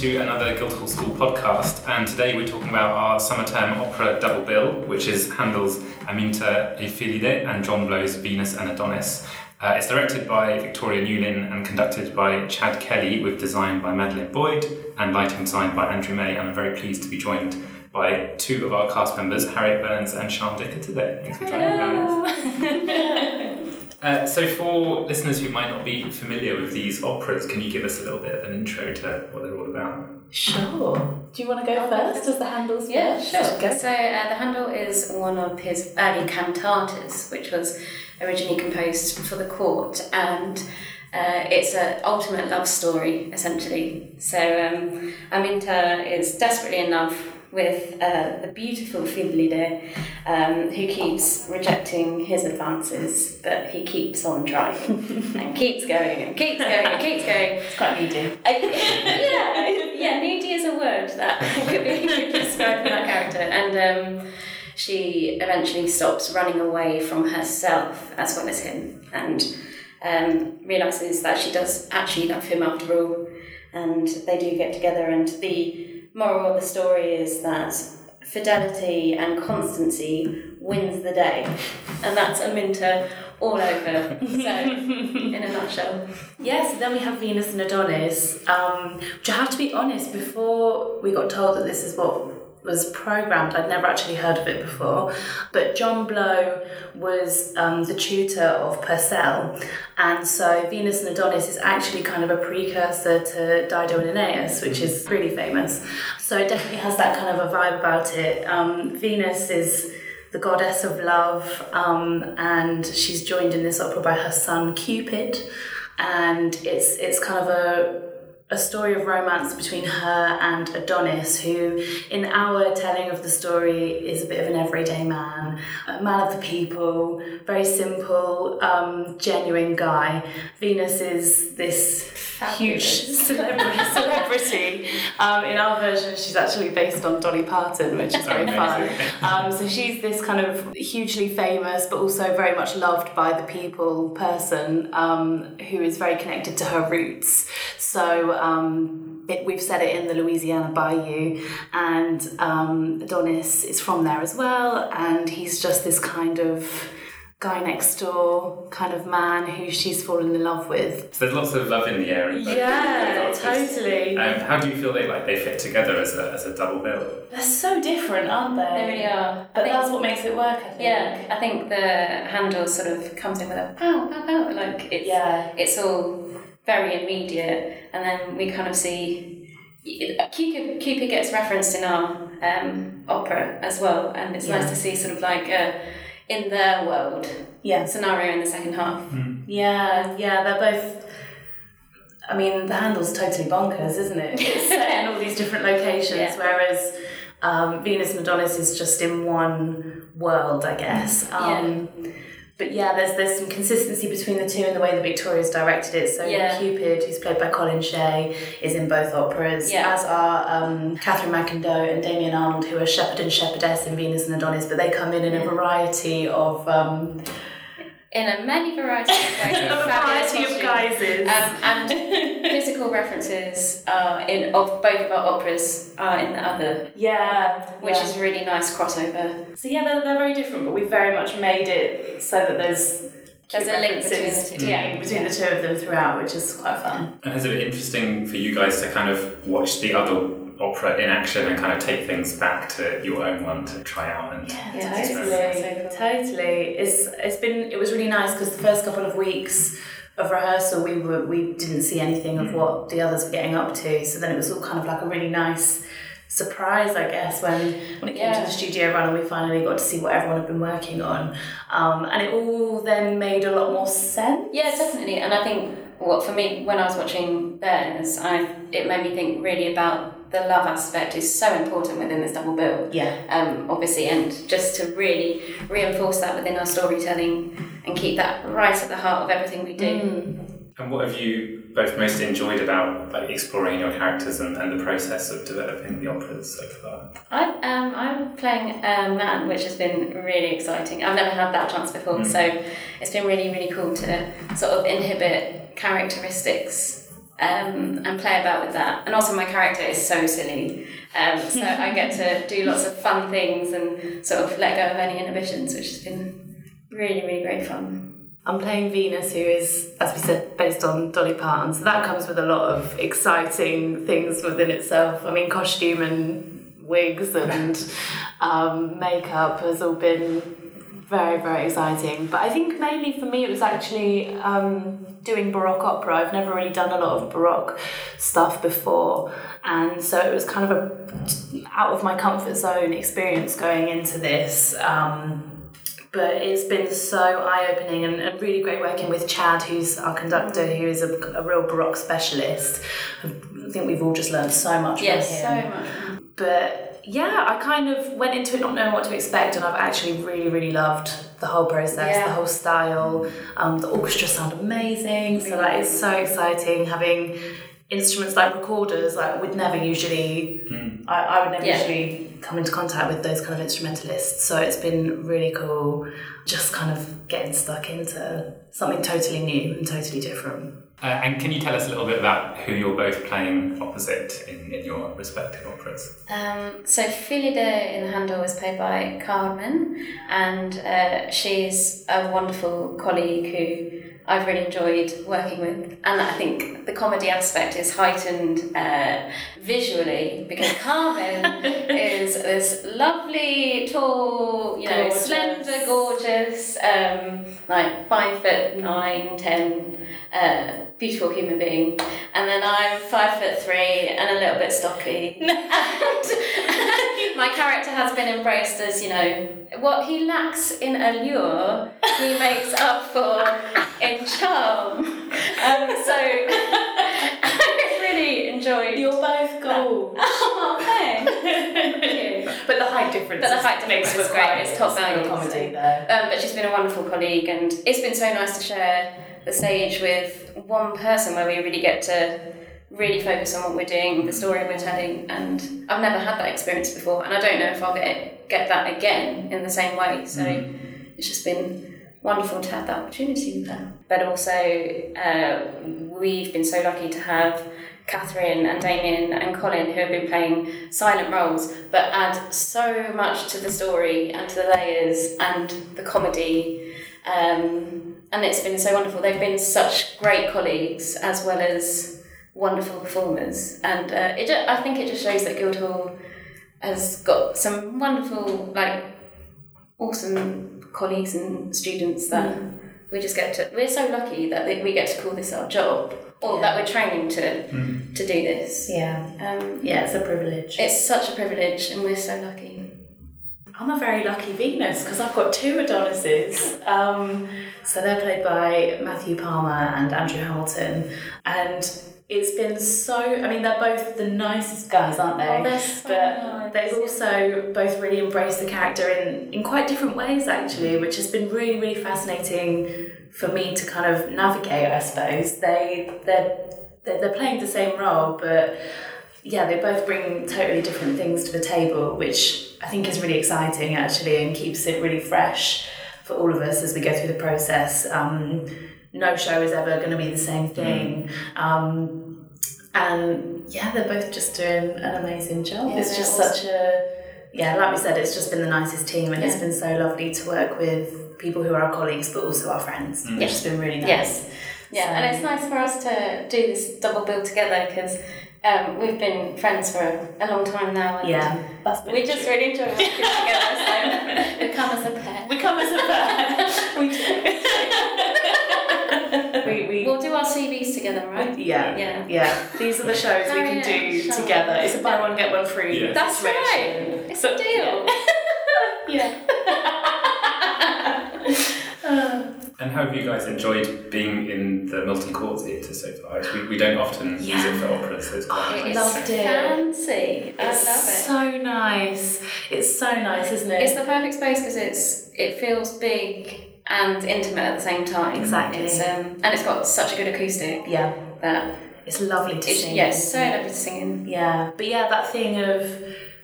to another Guildhall School podcast, and today we're talking about our summer term opera double bill, which is Handel's Aminta e Filide and John Blow's Venus and Adonis. It's directed by Victoria Newlin and conducted by Chad Kelly, with design by Madeleine Boyd and lighting design by Andrew May. And I'm very pleased to be joined by two of our cast members, Harriet Burns and Sean Dicker, today. Thanks for joining us. So for listeners who might not be familiar with these operas, can you give us a little bit of an intro to what they're all about? Sure. Do you want to go first as the Handel's? Yeah, sure. So the Handel is one of his early cantatas, which was originally composed for the court, and it's an ultimate love story, essentially. So Aminta is desperately in love with the beautiful Filide, who keeps rejecting his advances, but he keeps on trying and keeps going and keeps going and keeps going. It's quite needy. Yeah, needy is a word that could be described for that character. And she eventually stops running away from herself as well as him, and realises that she does actually love him after all, and they do get together. And the moral of the story is that fidelity and constancy wins the day, and that's Aminta all over, so in a nutshell. Yes, so then we have Venus and Adonis, which I have to be honest, before we got told that this is what was programmed, I'd never actually heard of it before. But John Blow was the tutor of Purcell, and so Venus and Adonis is actually kind of a precursor to Dido and Aeneas, which is really famous. So it definitely has that kind of a vibe about it. Venus is the goddess of love, and she's joined in this opera by her son Cupid, and it's kind of a story of romance between her and Adonis, who in our telling of the story is a bit of an everyday man, a man of the people, very simple, genuine guy. Venus is this huge celebrity. In our version, she's actually based on Dolly Parton, which is very fun. So she's this kind of hugely famous, but also very much loved by the people person, who is very connected to her roots. So we've set it in the Louisiana Bayou, and Adonis is from there as well, and he's just this kind of guy next door kind of man who she's fallen in love with. So there's lots of love in the air. Yeah, totally. How do you feel they fit together as a double bill? They're so different, aren't they? They really are. But that's what makes it work, I think. Yeah, I think the Handel sort of comes in with a pow, pow, pow. It's all very immediate, and then we kind of see Cupid gets referenced in our opera as well, and it's nice to see sort of in their world scenario in the second half. Mm. Yeah, they're both. I mean, the Handel's totally bonkers, isn't it? It's set in all these different locations, whereas Venus and Adonis is just in one world, I guess. But there's some consistency between the two in the way that Victoria's directed it. So Cupid, who's played by Colin Shea, is in both operas, as are Catherine McIndoe and Damien Arnold, who are shepherd and shepherdess in Venus and Adonis, but they come in a variety of... in a many variety of guises. A variety of guises. And physical references of both of our operas are in the other. Yeah. Which is a really nice crossover. So they're very different, but we've very much made it so that there's a link between the two. Yeah, between the two of them throughout, which is quite fun. And is it interesting for you guys to kind of watch the other opera in action and kind of take things back to your own one to try out? And totally. It was really nice, because the first couple of weeks of rehearsal we didn't see anything of what the others were getting up to, so then it was all kind of like a really nice surprise, I guess, when it came to the studio run and we finally got to see what everyone had been working on, and it all then made a lot more sense. Yeah, definitely. And I think for me, when I was watching theirs, it made me think really about the love aspect is so important within this double bill. Obviously, and just to really reinforce that within our storytelling and keep that right at the heart of everything we do. And what have you both most enjoyed about exploring your characters and the process of developing the operas so far? I'm playing a man, which has been really exciting. I've never had that chance before, so it's been really, really cool to sort of inhibit characteristics and play about with that. And also my character is so silly, so I get to do lots of fun things and sort of let go of any inhibitions, which has been really, really great fun. I'm playing Venus, who is, as we said, based on Dolly Parton, so that comes with a lot of exciting things within itself. I mean, costume and wigs and makeup has all been very, very exciting. But I think mainly for me it was actually doing Baroque opera. I've never really done a lot of Baroque stuff before, and so it was kind of a out of my comfort zone experience going into this. But it's been so eye-opening and really great working with Chad, who's our conductor, who is a real Baroque specialist. I think we've all just learned so much from him. Yes, so much. But yeah, I kind of went into it not knowing what to expect, and I've actually really, really loved the whole process, the whole style. The orchestra sounded amazing, so that is so exciting, having instruments like recorders. I would never usually... I would never usually... come into contact with those kind of instrumentalists, so it's been really cool just kind of getting stuck into something totally new and totally different. And can you tell us a little bit about who you're both playing opposite in your respective operas? So Filide in Handel was played by Carmen, and she's a wonderful colleague who I've really enjoyed working with, and I think the comedy aspect is heightened visually, because Carmen is this lovely, tall, gorgeous, slender, gorgeous, like 5'9", 10, beautiful human being, and then I'm 5'3" and a little bit stocky. And my character has been embraced as, what he lacks in allure, he makes up for in charm. So I really enjoyed. You're both gold. Oh, thanks. But the height difference. Was great. It's top value comedy there. But she's been a wonderful colleague, and it's been so nice to share the stage with one person where we really get to really focus on what we're doing, the story we're telling, and I've never had that experience before, and I don't know if I'll get that again in the same way, so it's just been wonderful to have that opportunity with them. But also we've been so lucky to have Catherine and Damien and Colin, who have been playing silent roles but add so much to the story and to the layers and the comedy, and it's been so wonderful. They've been such great colleagues as well as wonderful performers, and I think it just shows that Guildhall has got some wonderful, awesome colleagues and students that we're so lucky that we get to call this our job, or that we're training to do this. It's a privilege. It's such a privilege, and we're so lucky. I'm a very lucky Venus, because I've got two Adonises. So they're played by Matthew Palmer and Andrew Halton. And it's been they're both the nicest guys, aren't they? Oh, they're so nice. They've also both really embraced the character in quite different ways, actually, which has been really, really fascinating for me to kind of navigate, I suppose. They're playing the same role, but... yeah, they both bring totally different things to the table, which I think is really exciting, actually, and keeps it really fresh for all of us as we go through the process. No show is ever going to be the same thing. They're both just doing an amazing job. Yeah, it's just awesome. Like we said, it's just been the nicest team, and it's been so lovely to work with people who are our colleagues but also our friends, which has been really nice. Yes. Yeah, and it's nice for us to do this double build together, because... we've been friends for a long time now, and we just really enjoy working together, so we come as a pair. We do. We'll do our CVs together, right? Yeah. These are the shows we can do together. It's a buy one, get one free. Yeah. That's right. It's a deal. And how have you guys enjoyed being in the Milton Court Theatre so far? We don't often use it for opera, so it's quite nice. I loved it. Fancy. I love it. So nice. It's so nice, isn't it? It's the perfect space because it feels big and intimate at the same time. Exactly. It's, and it's got such a good acoustic. Yeah. That it's lovely to sing. Yes, so lovely to sing in. Yeah, but that thing of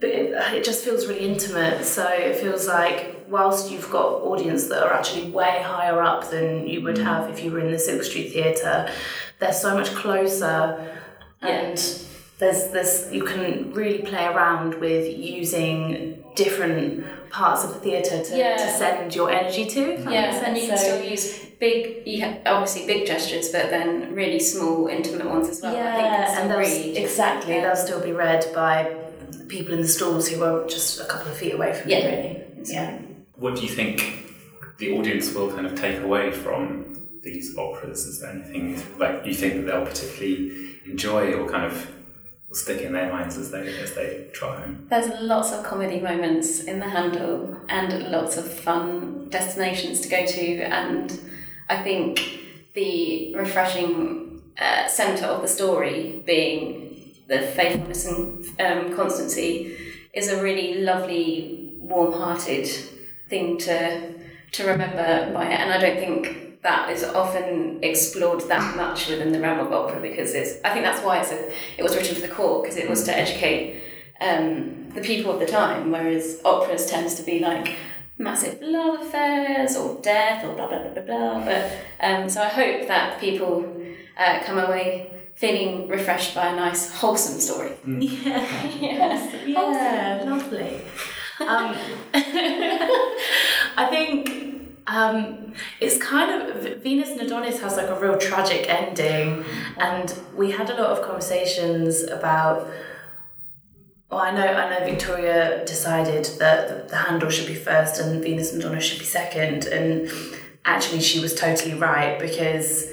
But it just feels really intimate. So it feels like whilst you've got audience that are actually way higher up than you would have if you were in the Silk Street Theatre, they're so much closer, and there's you can really play around with using different parts of the theatre to send your energy to. And you can still use big gestures, but then really small, intimate ones as well. Yeah, I think that's and read. Exactly, they'll still be read by people in the stalls who are just a couple of feet away from you, really. Yeah. What do you think the audience will kind of take away from these operas? Is there anything like you think that they'll particularly enjoy or kind of stick in their minds as they try home? There's lots of comedy moments in the Handel and lots of fun destinations to go to, and I think the refreshing centre of the story being the faithfulness and constancy is a really lovely, warm-hearted thing to remember by it, and I don't think that is often explored that much within the realm of opera, because I think that's why it was written for the court, because it was to educate the people of the time, whereas operas tends to be like massive love affairs or death or blah blah blah blah blah. But so I hope that people come away feeling refreshed by a nice wholesome story. Lovely. I think it's kind of Venus and Adonis has like a real tragic ending, and we had a lot of conversations about. Well, I know. Victoria decided that the Handel should be first and Venus and Adonis should be second, and actually she was totally right, because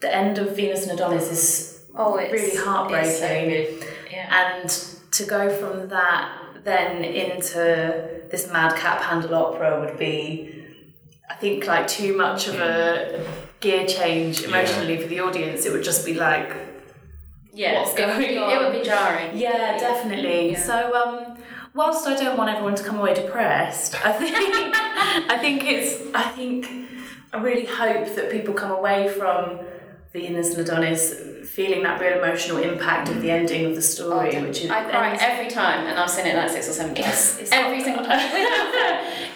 the end of Venus and Adonis is really heartbreaking. It's so good. Yeah. And to go from that then into this madcap Handel opera would be, I think, like too much of a gear change emotionally for the audience. It would just be like. It would be jarring. Yeah, definitely. Yeah. So, whilst I don't want everyone to come away depressed, I really hope that people come away from Venus and Adonis feeling that real emotional impact of the ending of the story, which is I cry every time, and I've seen it like 6 or 7 times. It's every single time.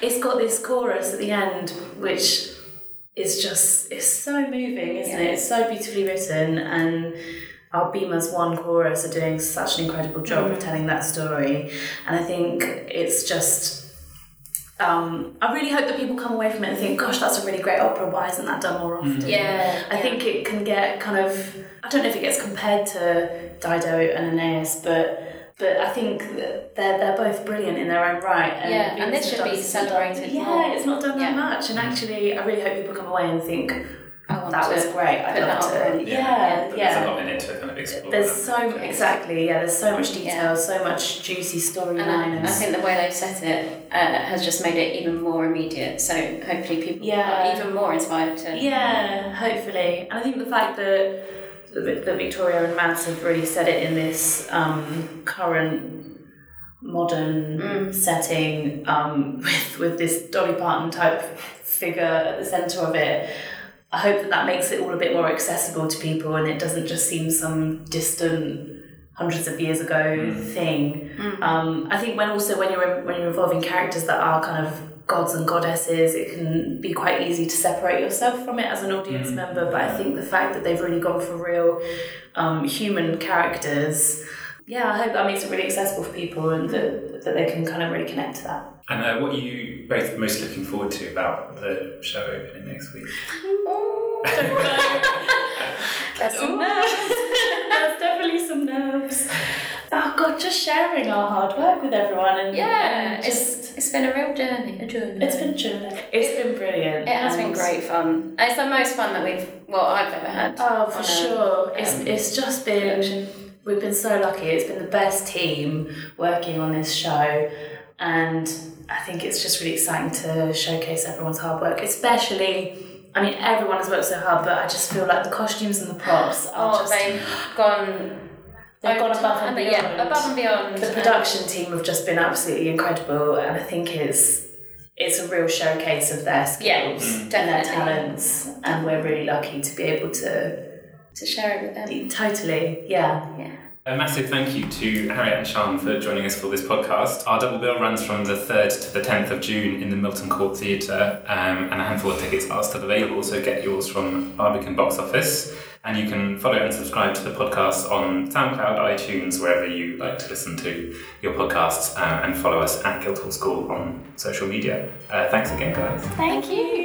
It's got this chorus at the end, which is it's so moving, isn't it? It's so beautifully written, and. Our Beamer's One Chorus are doing such an incredible job of telling that story, and I think it's just I really hope that people come away from it and think, gosh, that's a really great opera, why isn't that done more often? I think it can get kind of, I don't know if it gets compared to Dido and Aeneas, but I think that they're both brilliant in their own right, and this should be celebrated more. It's not done that much, and actually I really hope people come away and think, that was great. I loved it. There's a lot in it to kind of explore. There's so much detail, so much juicy storyline. And I think the way they've set it has just made it even more immediate. So hopefully people are even more inspired to. Hopefully. And I think the fact that the Victoria and Mads have really set it in this current. Modern setting with this Dolly Parton type figure at the centre of it. I hope that makes it all a bit more accessible to people, and it doesn't just seem some distant hundreds of years ago thing. I think when you're involving characters that are kind of gods and goddesses, it can be quite easy to separate yourself from it as an audience member. But I think the fact that they've really gone for real human characters. Yeah, I hope that makes it really accessible for people, and that they can kind of really connect to that. And what are you both most looking forward to about the show opening next week? There's some nerves. There's definitely some nerves. Oh God, just sharing our hard work with everyone, and it's been a real journey. It's been brilliant. It has been great fun. It's the most fun that I've ever had. Oh, for sure. It's just been. Production. We've been so lucky. It's been the best team working on this show, and I think it's just really exciting to showcase everyone's hard work, especially... I mean, everyone has worked so hard, but I just feel like the costumes and the props are They've gone above and beyond. Yeah, above and beyond. The production team have just been absolutely incredible, and I think it's a real showcase of their skills and their talents, and we're really lucky to be able to... To share it with them. Totally, yeah. A massive thank you to Harriet and Sean for joining us for this podcast. Our double bill runs from the 3rd to the 10th of June in the Milton Court Theatre, and a handful of tickets are still available, so get yours from Barbican Box Office. And you can follow and subscribe to the podcast on SoundCloud, iTunes, wherever you like to listen to your podcasts, and follow us at Guildhall School on social media. Thanks again, guys. Thank you.